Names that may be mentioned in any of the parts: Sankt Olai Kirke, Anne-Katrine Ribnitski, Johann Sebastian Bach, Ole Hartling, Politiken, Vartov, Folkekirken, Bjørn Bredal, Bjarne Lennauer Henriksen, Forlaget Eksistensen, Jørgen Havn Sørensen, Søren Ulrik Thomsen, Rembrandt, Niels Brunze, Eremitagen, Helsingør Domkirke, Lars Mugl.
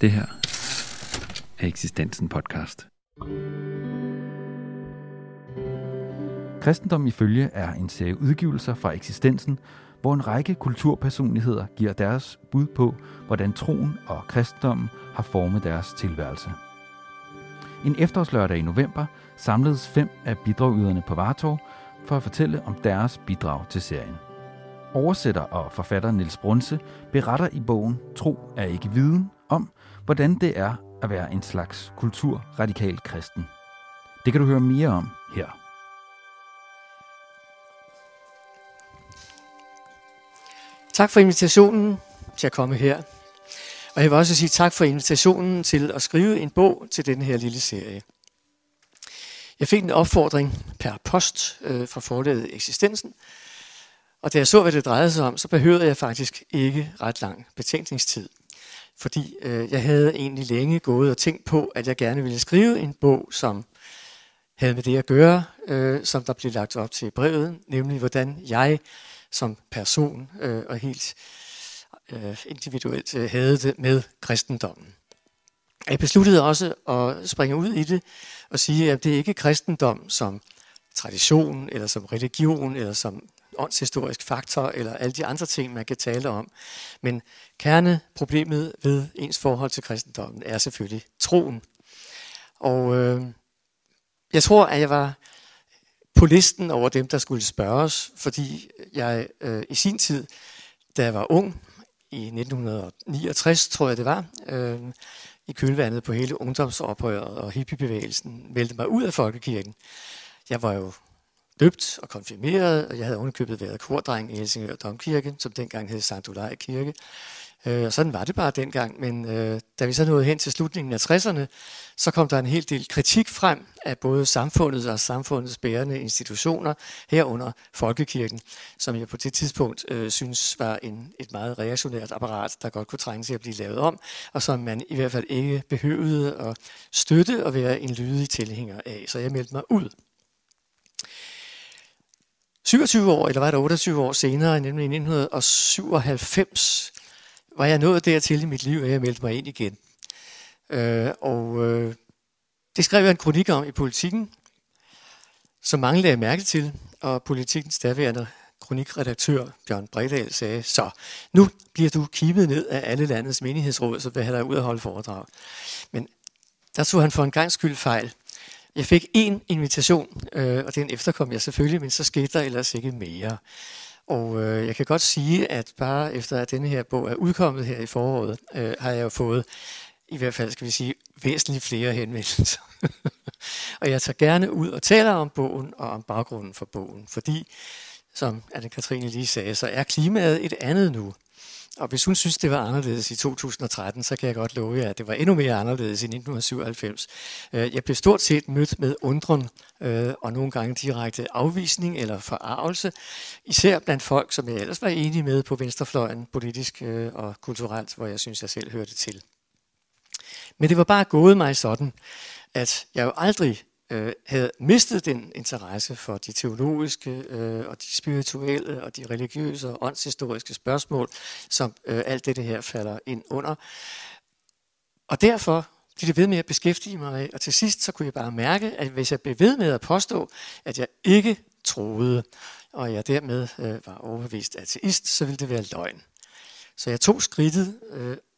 Det her er Eksistensen podcast. Kristendom ifølge er en serie udgivelser fra Eksistensen, hvor en række kulturpersonligheder giver deres bud på, hvordan troen og kristendommen har formet deres tilværelse. En efterårslørdag i november samledes 5 af bidragyderne på Vartov for at fortælle om deres bidrag til serien. Oversætter og forfatter Niels Brunze beretter i bogen Tro er ikke viden om, hvordan det er at være en slags kulturradikal kristen. Det kan du høre mere om her. Tak for invitationen til at komme her. Og jeg vil også sige tak for invitationen til at skrive en bog til den her lille serie. Jeg fik en opfordring per post fra Forlaget Eksistensen, og da jeg så, hvad det drejede sig om, så behøvede jeg faktisk ikke ret lang betænkningstid. Fordi jeg havde egentlig længe gået og tænkt på, at jeg gerne ville skrive en bog, som havde med det at gøre, som der blev lagt op til i brevet, nemlig hvordan jeg som person og helt individuelt havde det med kristendommen. Jeg besluttede også at springe ud i det og sige, at det ikke er kristendom som tradition, eller som religion, eller som åndshistorisk faktor, eller alle de andre ting, man kan tale om. Men kerneproblemet ved ens forhold til kristendommen er selvfølgelig troen. Og jeg tror, at jeg var på listen over dem, der skulle spørges, fordi jeg i sin tid, da jeg var ung, i 1969 tror jeg det var, i kølvandet på hele ungdomsoprøret og hippiebevægelsen, meldte mig ud af Folkekirken. Jeg var jo døbt og konfirmeret, og jeg havde ovenikøbet været kordreng i Helsingør Domkirke, som dengang hed Sankt Olai Kirke. Og sådan var det bare dengang, men da vi så nåede hen til slutningen af 60'erne, så kom der en hel del kritik frem af både samfundet og samfundets bærende institutioner, herunder Folkekirken, som jeg på det tidspunkt synes var et meget reaktionært apparat, der godt kunne trænge til at blive lavet om, og som man i hvert fald ikke behøvede at støtte og være en lydig tilhænger af, så jeg meldte mig ud. 27 år, eller var det 28 år senere, nemlig i 1997, var jeg nået dertil i mit liv, at jeg meldte mig ind igen. Det skrev jeg en kronik om i Politiken, som mange lagde mærke til, og Politikens daværende kronikredaktør, Bjørn Bredal, sagde, så nu bliver du kimet ned af alle landets menighedsråd, så vil han ud og holde foredrag. Men der tog han for en gangs skyld fejl. Jeg fik én invitation, og den efterkom jeg selvfølgelig, men så skete der ellers ikke mere. Og jeg kan godt sige, at bare efter at denne her bog er udkommet her i foråret, har jeg jo fået, i hvert fald skal vi sige, væsentligt flere henvendelser. Og jeg tager gerne ud og taler om bogen og om baggrunden for bogen, fordi, som Anne-Katrine lige sagde, så er klimaet et andet nu. Og hvis hun synes, det var anderledes i 2013, så kan jeg godt love jer, at det var endnu mere anderledes i 1997. Jeg blev stort set mødt med undren og nogle gange direkte afvisning eller forarvelse, især blandt folk, som jeg ellers var enig med på venstrefløjen, politisk og kulturelt, hvor jeg synes, jeg selv hørte til. Men det var bare gået mig sådan, at jeg jo aldrig havde mistet den interesse for de teologiske og de spirituelle og de religiøse og åndshistoriske spørgsmål, som alt det her falder ind under. Og derfor blev det ved med at beskæftige mig, og til sidst så kunne jeg bare mærke, at hvis jeg blev ved med at påstå, at jeg ikke troede, og jeg dermed var overbevist ateist, så ville det være løgn. Så jeg tog skridtet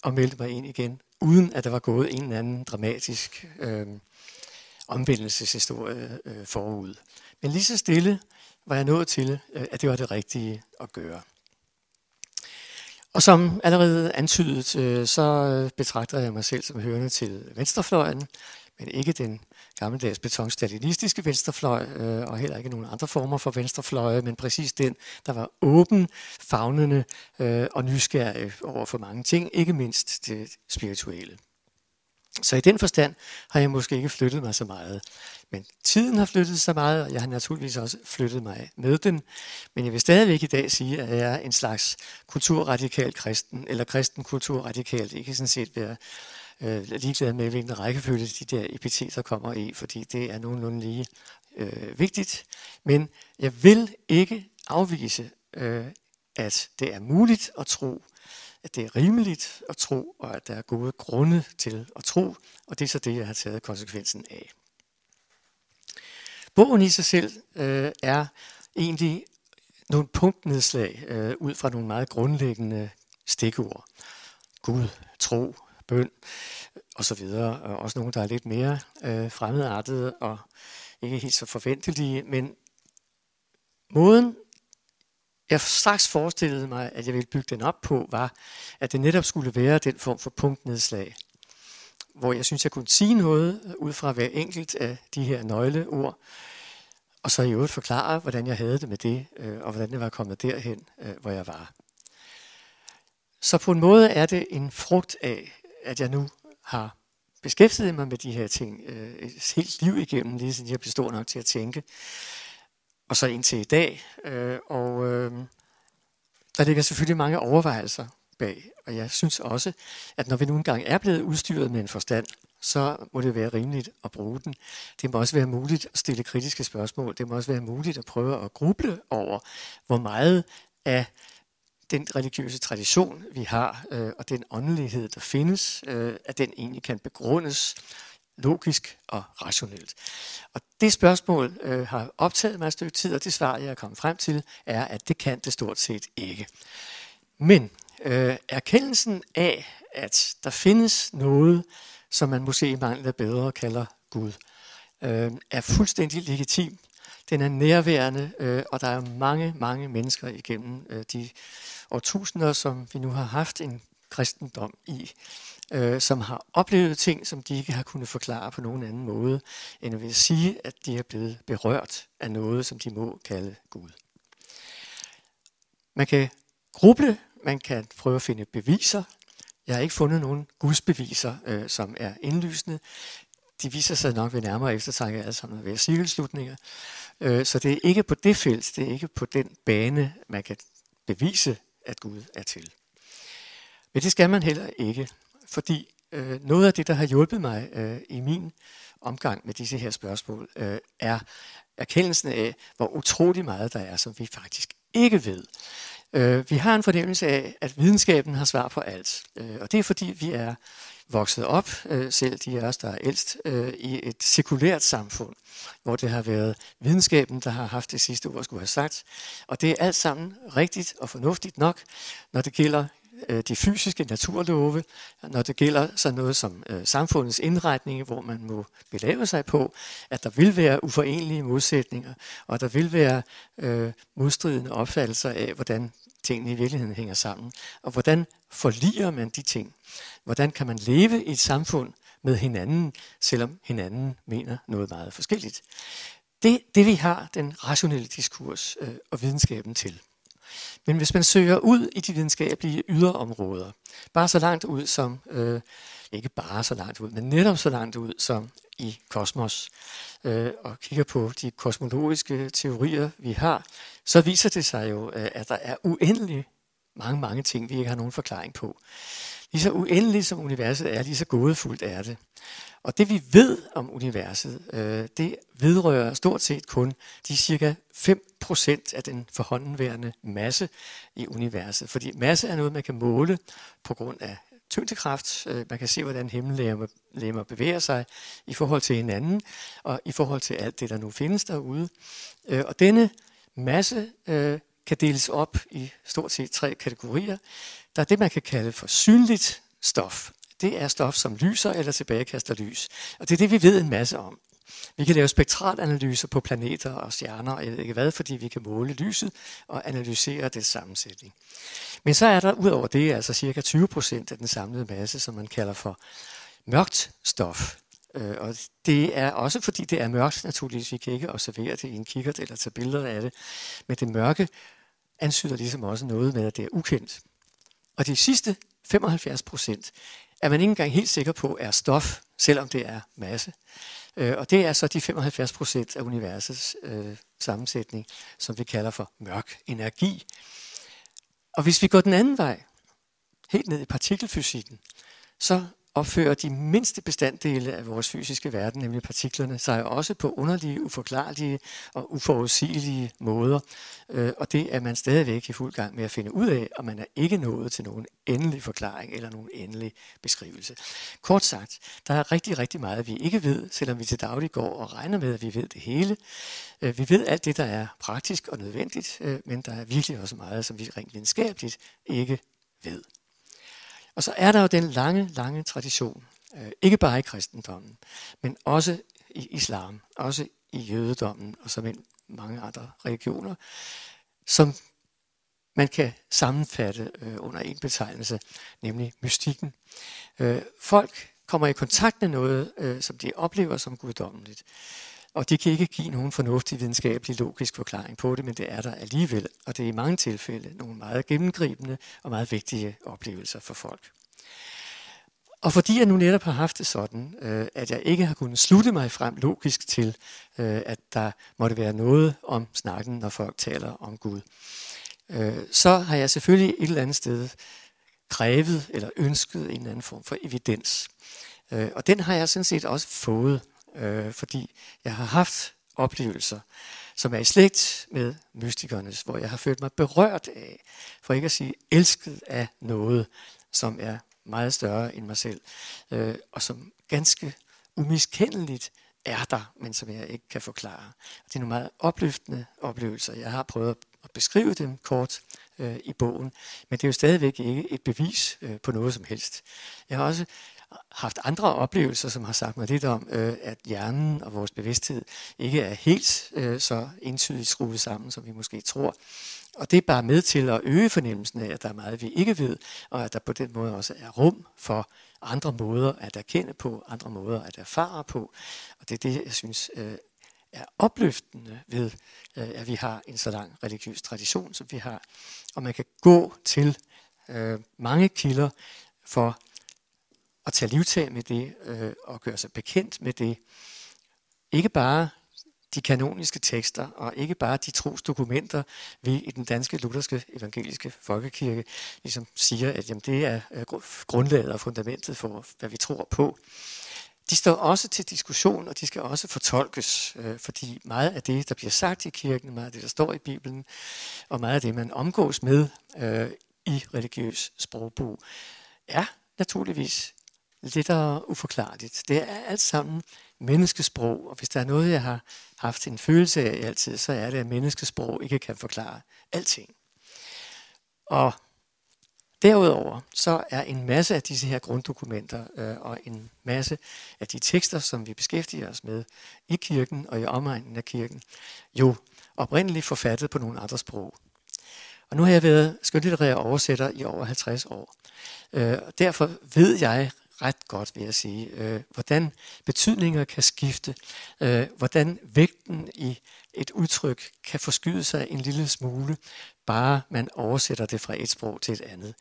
og meldte mig ind igen, uden at der var gået en eller anden dramatisk omvendelseshistorie forud. Men lige så stille var jeg nået til, at det var det rigtige at gøre. Og som allerede antydet, så betragter jeg mig selv som hørende til venstrefløjen, men ikke den gammeldags betonstalionistiske venstrefløj, og heller ikke nogen andre former for venstrefløje, men præcis den, der var åben, favnende og nysgerrig over for mange ting, ikke mindst det spirituelle. Så i den forstand har jeg måske ikke flyttet mig så meget. Men tiden har flyttet sig meget, og jeg har naturligvis også flyttet mig med den. Men jeg vil stadigvæk i dag sige, at jeg er en slags kulturradikal kristen, eller kristen kulturradikal. Det kan sådan set være ligeglad med, hvilken rækkefølge de der epiteter kommer i, fordi det er nogenlunde lige vigtigt. Men jeg vil ikke afvise, at det er muligt at tro at det er rimeligt at tro, og at der er gode grunde til at tro, og det er så det, jeg har taget konsekvensen af. Bogen i sig selv er egentlig nogle punktnedslag ud fra nogle meget grundlæggende stikord. Gud, tro, bøn osv. Og også nogle, der er lidt mere fremmedartede og ikke helt så forventelige, men måden, jeg straks forestillede mig, at jeg ville bygge den op på, var, at det netop skulle være den form for punktnedslag, hvor jeg synes, jeg kunne sige noget ud fra hver enkelt af de her nøgleord, og så i øvrigt forklare, hvordan jeg havde det med det, og hvordan det var kommet derhen, hvor jeg var. Så på en måde er det en frugt af, at jeg nu har beskæftiget mig med de her ting et helt liv igennem, lige siden jeg blev stor nok til at tænke, og så indtil i dag. Og der ligger selvfølgelig mange overvejelser bag, og jeg synes også, at når vi nu engang er blevet udstyret med en forstand, så må det være rimeligt at bruge den. Det må også være muligt at stille kritiske spørgsmål. Det må også være muligt at prøve at gruble over, hvor meget af den religiøse tradition, vi har, og den åndelighed, der findes, at den egentlig kan begrundes logisk og rationelt. Og det spørgsmål har optaget mig et stykke tid, og det svar, jeg er kommet frem til, er, at det kan det stort set ikke. Men erkendelsen af, at der findes noget, som man måske i mangel af bedre kalder Gud, er fuldstændig legitim. Den er nærværende, og der er mange, mange mennesker igennem de årtusinder, som vi nu har haft en kristendom i, som har oplevet ting, som de ikke har kunnet forklare på nogen anden måde, end ved at sige, at de er blevet berørt af noget, som de må kalde Gud. Man kan gruble, man kan prøve at finde beviser. Jeg har ikke fundet nogen gudsbeviser, som er indlysende. De viser sig nok ved nærmere eftertanke alle sammen ved cirkelslutninger. Så det er ikke på det felt, det er ikke på den bane, man kan bevise, at Gud er til. Men det skal man heller ikke, fordi noget af det, der har hjulpet mig i min omgang med disse her spørgsmål, er erkendelsen af, hvor utrolig meget der er, som vi faktisk ikke ved. Vi har en fornemmelse af, at videnskaben har svar på alt, og det er fordi, vi er vokset op, selv de af os, der er ældst, i et sekulært samfund, hvor det har været videnskaben, der har haft det sidste ord, skulle have sagt. Og det er alt sammen rigtigt og fornuftigt nok, når det gælder de fysiske naturlove, når det gælder sådan noget som samfundets indretning, hvor man må belave sig på, at der vil være uforenelige modsætninger, og der vil være modstridende opfattelser af, hvordan tingene i virkeligheden hænger sammen, og hvordan forliger man de ting? Hvordan kan man leve i et samfund med hinanden, selvom hinanden mener noget meget forskelligt? Det vi har den rationelle diskurs og videnskaben til. Men hvis man søger ud i de videnskabelige yderområder, netop så langt ud som i kosmos, og kigger på de kosmologiske teorier, vi har, så viser det sig jo, at der er uendelig mange, mange ting, vi ikke har nogen forklaring på. Lige så uendeligt som universet er, lige så gådefuldt er det. Og det vi ved om universet, det vedrører stort set kun de cirka 5% af den forhåndenværende masse i universet. Fordi masse er noget, man kan måle på grund af tyngdekraft. Man kan se, hvordan himmellegemer bevæger sig i forhold til hinanden, og i forhold til alt det, der nu findes derude. Og denne masse kan deles op i stort set 3 kategorier. Der er det, man kan kalde for synligt stof. Det er stof, som lyser eller tilbagekaster lys. Og det er det, vi ved en masse om. Vi kan lave spektralanalyser på planeter og stjerner, og jeg ved ikke hvad, fordi vi kan måle lyset og analysere dets sammensætning. Men så er der udover det altså cirka 20% af den samlede masse, som man kalder for mørkt stof. Og det er også fordi det er mørkt naturligvis, vi kan ikke observere det i en kikkert eller tage billeder af det, men det mørke antyder ligesom også noget med, at det er ukendt. Og de sidste 75% er man ikke engang helt sikker på er stof, selvom det er masse. Og det er så de 75% af universets sammensætning, som vi kalder for mørk energi. Og hvis vi går den anden vej, helt ned i partikelfysikken, så opfører de mindste bestanddele af vores fysiske verden, nemlig partiklerne, sig også på underlige, uforklarlige og uforudsigelige måder. Og det er man stadigvæk i fuld gang med at finde ud af, og man er ikke nået til nogen endelig forklaring eller nogen endelig beskrivelse. Kort sagt, der er rigtig, rigtig meget, vi ikke ved, selvom vi til daglig går og regner med, at vi ved det hele. Vi ved alt det, der er praktisk og nødvendigt, men der er virkelig også meget, som vi rent videnskabeligt ikke ved. Og så er der jo den lange, lange tradition, ikke bare i kristendommen, men også i islam, også i jødedommen og som i mange andre religioner, som man kan sammenfatte under en betegnelse, nemlig mystikken. Folk kommer i kontakt med noget, som de oplever som guddommeligt. Og det kan ikke give nogen fornuftig videnskabelig logisk forklaring på det, men det er der alligevel, og det er i mange tilfælde nogle meget gennemgribende og meget vigtige oplevelser for folk. Og fordi jeg nu netop har haft det sådan, at jeg ikke har kunnet slutte mig frem logisk til, at der måtte være noget om snakken, når folk taler om Gud, så har jeg selvfølgelig et eller andet sted krævet eller ønsket en eller anden form for evidens. Og den har jeg sådan set også fået, fordi jeg har haft oplevelser, som er i slægt med mystikernes, hvor jeg har følt mig berørt af, for ikke at sige elsket af noget, som er meget større end mig selv, og som ganske umiskendeligt er der, men som jeg ikke kan forklare. Det er nogle meget opløftende oplevelser. Jeg har prøvet at beskrive dem kort i bogen, men det er jo stadigvæk ikke et bevis på noget som helst. Jeg har også haft andre oplevelser, som har sagt mig lidt om, at hjernen og vores bevidsthed ikke er helt så entydigt skruet sammen, som vi måske tror. Og det er bare med til at øge fornemmelsen af, at der er meget, vi ikke ved, og at der på den måde også er rum for andre måder at erkende på, andre måder at erfare på. Og det er det, jeg synes er opløftende ved, at vi har en så lang religiøs tradition, som vi har. Og man kan gå til mange kilder for at tage livtag med det, og gøre sig bekendt med det. Ikke bare de kanoniske tekster, og ikke bare de trosdokumenter, vi i den danske lutherske evangeliske folkekirke ligesom siger, at jamen, det er grundlaget og fundamentet for, hvad vi tror på. De står også til diskussion, og de skal også fortolkes, fordi meget af det, der bliver sagt i kirken, meget af det, der står i Bibelen, og meget af det, man omgås med i religiøs sprogbrug, er naturligvis lettere uforklarligt. Det er alt sammen menneskesprog, og hvis der er noget, jeg har haft en følelse af altid, så er det, at menneskesprog ikke kan forklare alting. Og derudover, så er en masse af disse her grunddokumenter og en masse af de tekster, som vi beskæftiger os med i kirken og i omegnen af kirken, jo oprindeligt forfattet på nogle andre sprog. Og nu har jeg været skønlitterær oversætter i over 50 år. Og derfor ved jeg ret godt, vil jeg sige, hvordan betydninger kan skifte, hvordan vægten i et udtryk kan forskyde sig en lille smule, bare man oversætter det fra et sprog til et andet.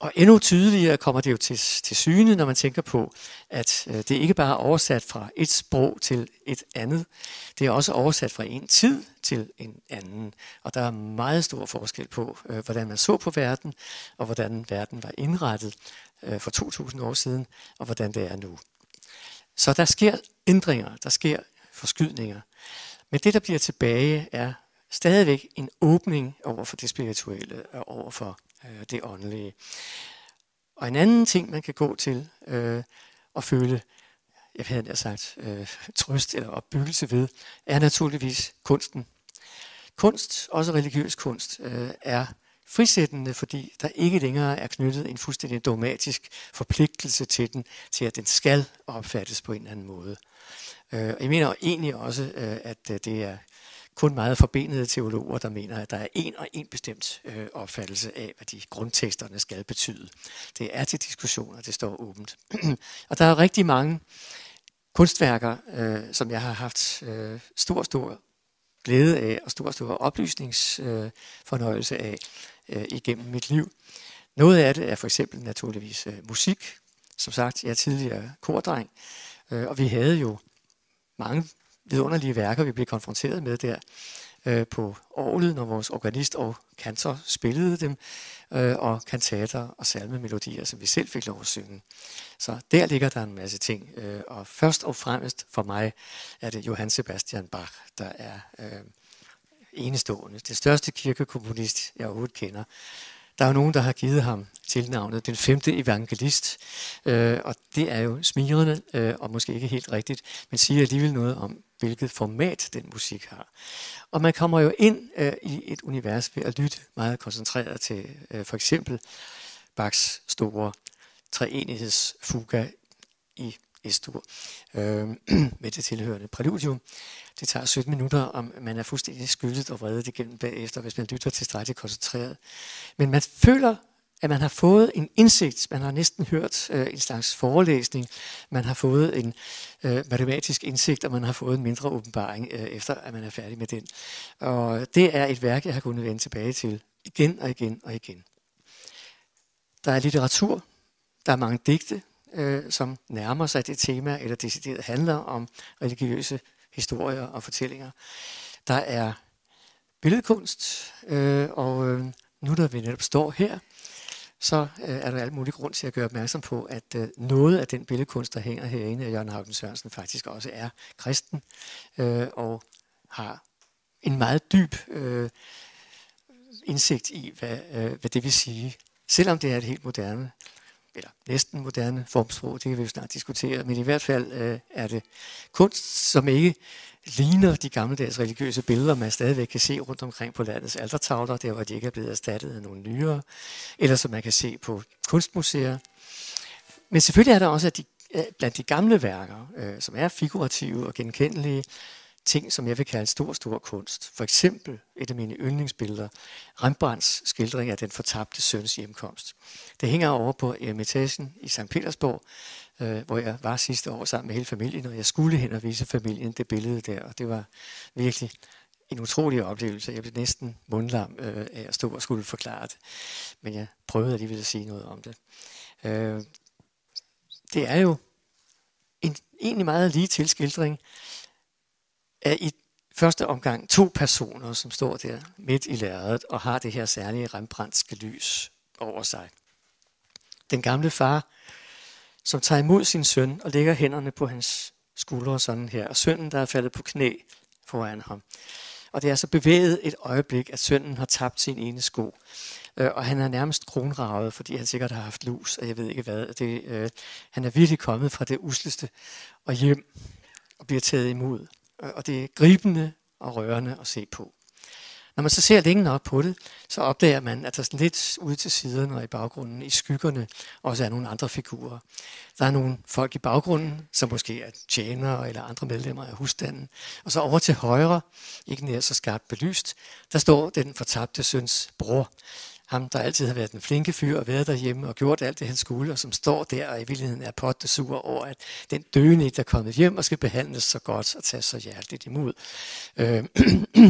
Og endnu tydeligere kommer det jo til syne, når man tænker på, at det ikke bare er oversat fra et sprog til et andet. Det er også oversat fra en tid til en anden. Og der er meget stor forskel på, hvordan man så på verden, og hvordan verden var indrettet for 2000 år siden, og hvordan det er nu. Så der sker ændringer, der sker forskydninger. Men det, der bliver tilbage, er stadigvæk en åbning over for det spirituelle og over for det åndelige. Og en anden ting, man kan gå til og føle, jeg havde nær sagt, trøst eller opbyggelse ved, er naturligvis kunsten. Kunst, også religiøs kunst, er frisættende, fordi der ikke længere er knyttet en fuldstændig dogmatisk forpligtelse til den, til at den skal opfattes på en eller anden måde. Og jeg mener egentlig også, at det er kun meget forbenede teologer, der mener, at der er en og en bestemt opfattelse af, hvad de grundteksterne skal betyde. Det er til diskussioner, det står åbent. Og der er rigtig mange kunstværker, som jeg har haft stor glæde af og stor oplysningsfornøjelse af igennem mit liv. Noget af det er for eksempel naturligvis musik. Som sagt, jeg er tidligere kordreng, og vi havde jo mange vidunderlige værker, vi blev konfronteret med der. på orglet, når vores organist og kantor spillede dem, og kantater og salmemelodier, som vi selv fik lov at synge. Så der ligger der en masse ting, og først og fremmest for mig er det Johann Sebastian Bach, der er enestående. Det største kirkekomponist, jeg overhovedet kender. Der er jo nogen, der har givet ham tilnavnet den femte evangelist, og det er jo smigrende og måske ikke helt rigtigt, men siger alligevel noget om, hvilket format den musik har. Og man kommer jo ind i et univers ved at lytte meget koncentreret til for eksempel Bachs store treenighedsfuga i Estur med det tilhørende præludium. Det tager 17 minutter, og man er fuldstændig skyldet og vredet igennem bagefter, hvis man lytter tilstrækkeligt koncentreret. Men man føler, at man har fået en indsigt, man har næsten hørt en slags forelæsning, man har fået en matematisk indsigt, og man har fået en mindre åbenbaring, efter at man er færdig med den. Og det er et værk, jeg har kunnet vende tilbage til igen og igen og igen. Der er litteratur, der er mange digte, som nærmer sig det tema, eller decideret handler om religiøse historier og fortællinger. Der er billedkunst, og nu når vi netop står her, så er der alt muligt grund til at gøre opmærksom på, at noget af den billedkunst, der hænger herinde af Jørgen Havn Sørensen, faktisk også er kristen, og har en meget dyb indsigt i, hvad det vil sige, selvom det er et helt moderne, eller næsten moderne formsprog, det kan vi jo snart diskutere, men i hvert fald er det kunst, som ikke ligner de gammeldags religiøse billeder, man stadigvæk kan se rundt omkring på landets altertavler, der hvor de ikke er blevet erstattet af nogle nyere, eller som man kan se på kunstmuseer. Men selvfølgelig er der også blandt de gamle værker, som er figurative og genkendelige, ting, som jeg vil kalde stor, stor kunst. For eksempel et af mine yndlingsbilleder, Rembrandts skildring af den fortabte søns hjemkomst. Det hænger over på Eremitagen i Sankt Petersborg, hvor jeg var sidste år sammen med hele familien, og jeg skulle hen og vise familien det billede der, og det var virkelig en utrolig oplevelse. Jeg blev næsten mundlam af at stå og skulle forklare det, men jeg prøvede alligevel at sige noget om det. Det er jo en egentlig meget lige til skildring, er i første omgang to personer, som står der midt i lærredet og har det her særlige rembrandtske lys over sig. Den gamle far, som tager imod sin søn og lægger hænderne på hans skuldre sådan her, og sønnen, der er faldet på knæ foran ham. Og det er så bevæget et øjeblik, at sønnen har tabt sin ene sko, og han er nærmest kronravet, fordi han sikkert har haft lus, og jeg ved ikke hvad. Han er virkelig kommet fra det usleste og hjem og bliver taget imod. Og det er gribende og rørende at se på. Når man så ser længe nok på det, så opdager man, at der sådan lidt ude til siderne og i baggrunden, i skyggerne, også er nogle andre figurer. Der er nogle folk i baggrunden, som måske er tjenere eller andre medlemmer af husstanden. Og så over til højre, ikke nær så skarpt belyst, der står den fortabte søns bror. Ham, der altid har været den flinke fyr og været derhjemme og gjort alt det, han skulle, og som står der og i virkeligheden er pottesur over, at den døende ikke er kommet hjem og skal behandles så godt og tages så hjerteligt imod.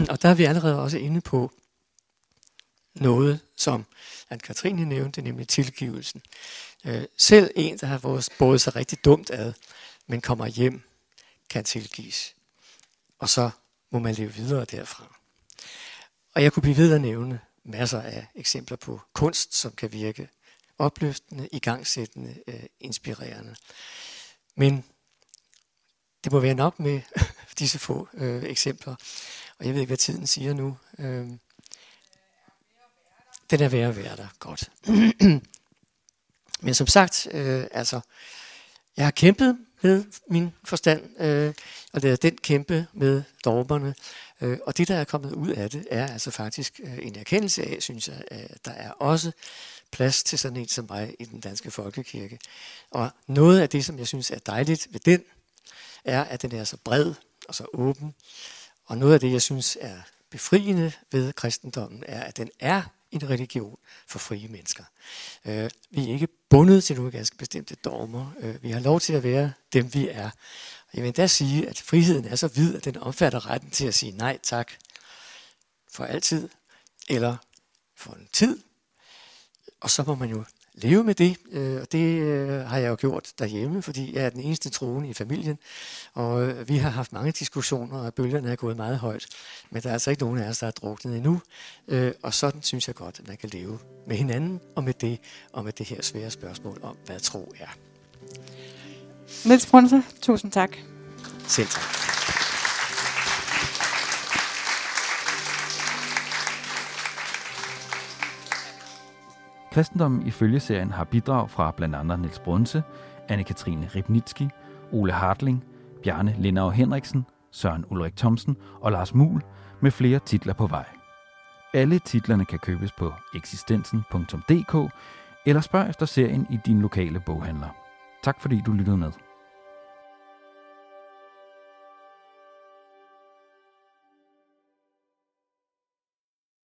Og der er vi allerede også inde på noget, som Anne-Katrine nævnte, nemlig tilgivelsen. Selv en, der har båret sig rigtig dumt ad, men kommer hjem, kan tilgives. Og så må man leve videre derfra. Og jeg kunne blive ved at nævne masser af eksempler på kunst, som kan virke opløftende, igangsættende, inspirerende. Men det må være nok med disse få eksempler. Og jeg ved ikke, hvad tiden siger nu. Den er ved at være der. Godt. Men som sagt, jeg har kæmpet med min forstand, og lader den kæmpe med dogmerne. Og det, der er kommet ud af det, er altså faktisk en erkendelse af, synes jeg, at der er også plads til sådan en som mig i den danske folkekirke. Og noget af det, som jeg synes er dejligt ved den, er, at den er så bred og så åben. Og noget af det, jeg synes er befriende ved kristendommen, er, at den er en religion for frie mennesker. Vi er ikke bundet til nogle ganske bestemte dogmer. Vi har lov til at være dem, vi er. Og jeg vil endda sige, at friheden er så vid, at den omfatter retten til at sige nej tak for altid, eller for en tid. Og så må man jo leve med det, og det har jeg jo gjort derhjemme, fordi jeg er den eneste troende i familien, og vi har haft mange diskussioner, og bølgerne er gået meget højt, men der er altså ikke nogen af os, der er druknet endnu, og sådan synes jeg godt, at man kan leve med hinanden, og med det, og med det her svære spørgsmål om, hvad tro er. Niels Brunze, tusind tak. Selv tak. Kristendommen i følgeserien har bidrag fra blandt andet Niels Brunze, Anne-Katrine Ribnitski, Ole Hartling, Bjarne Lennauer Henriksen, Søren Ulrik Thomsen og Lars Mugl med flere titler på vej. Alle titlerne kan købes på eksistensen.dk eller spørg efter serien i din lokale boghandler. Tak fordi du lyttede med.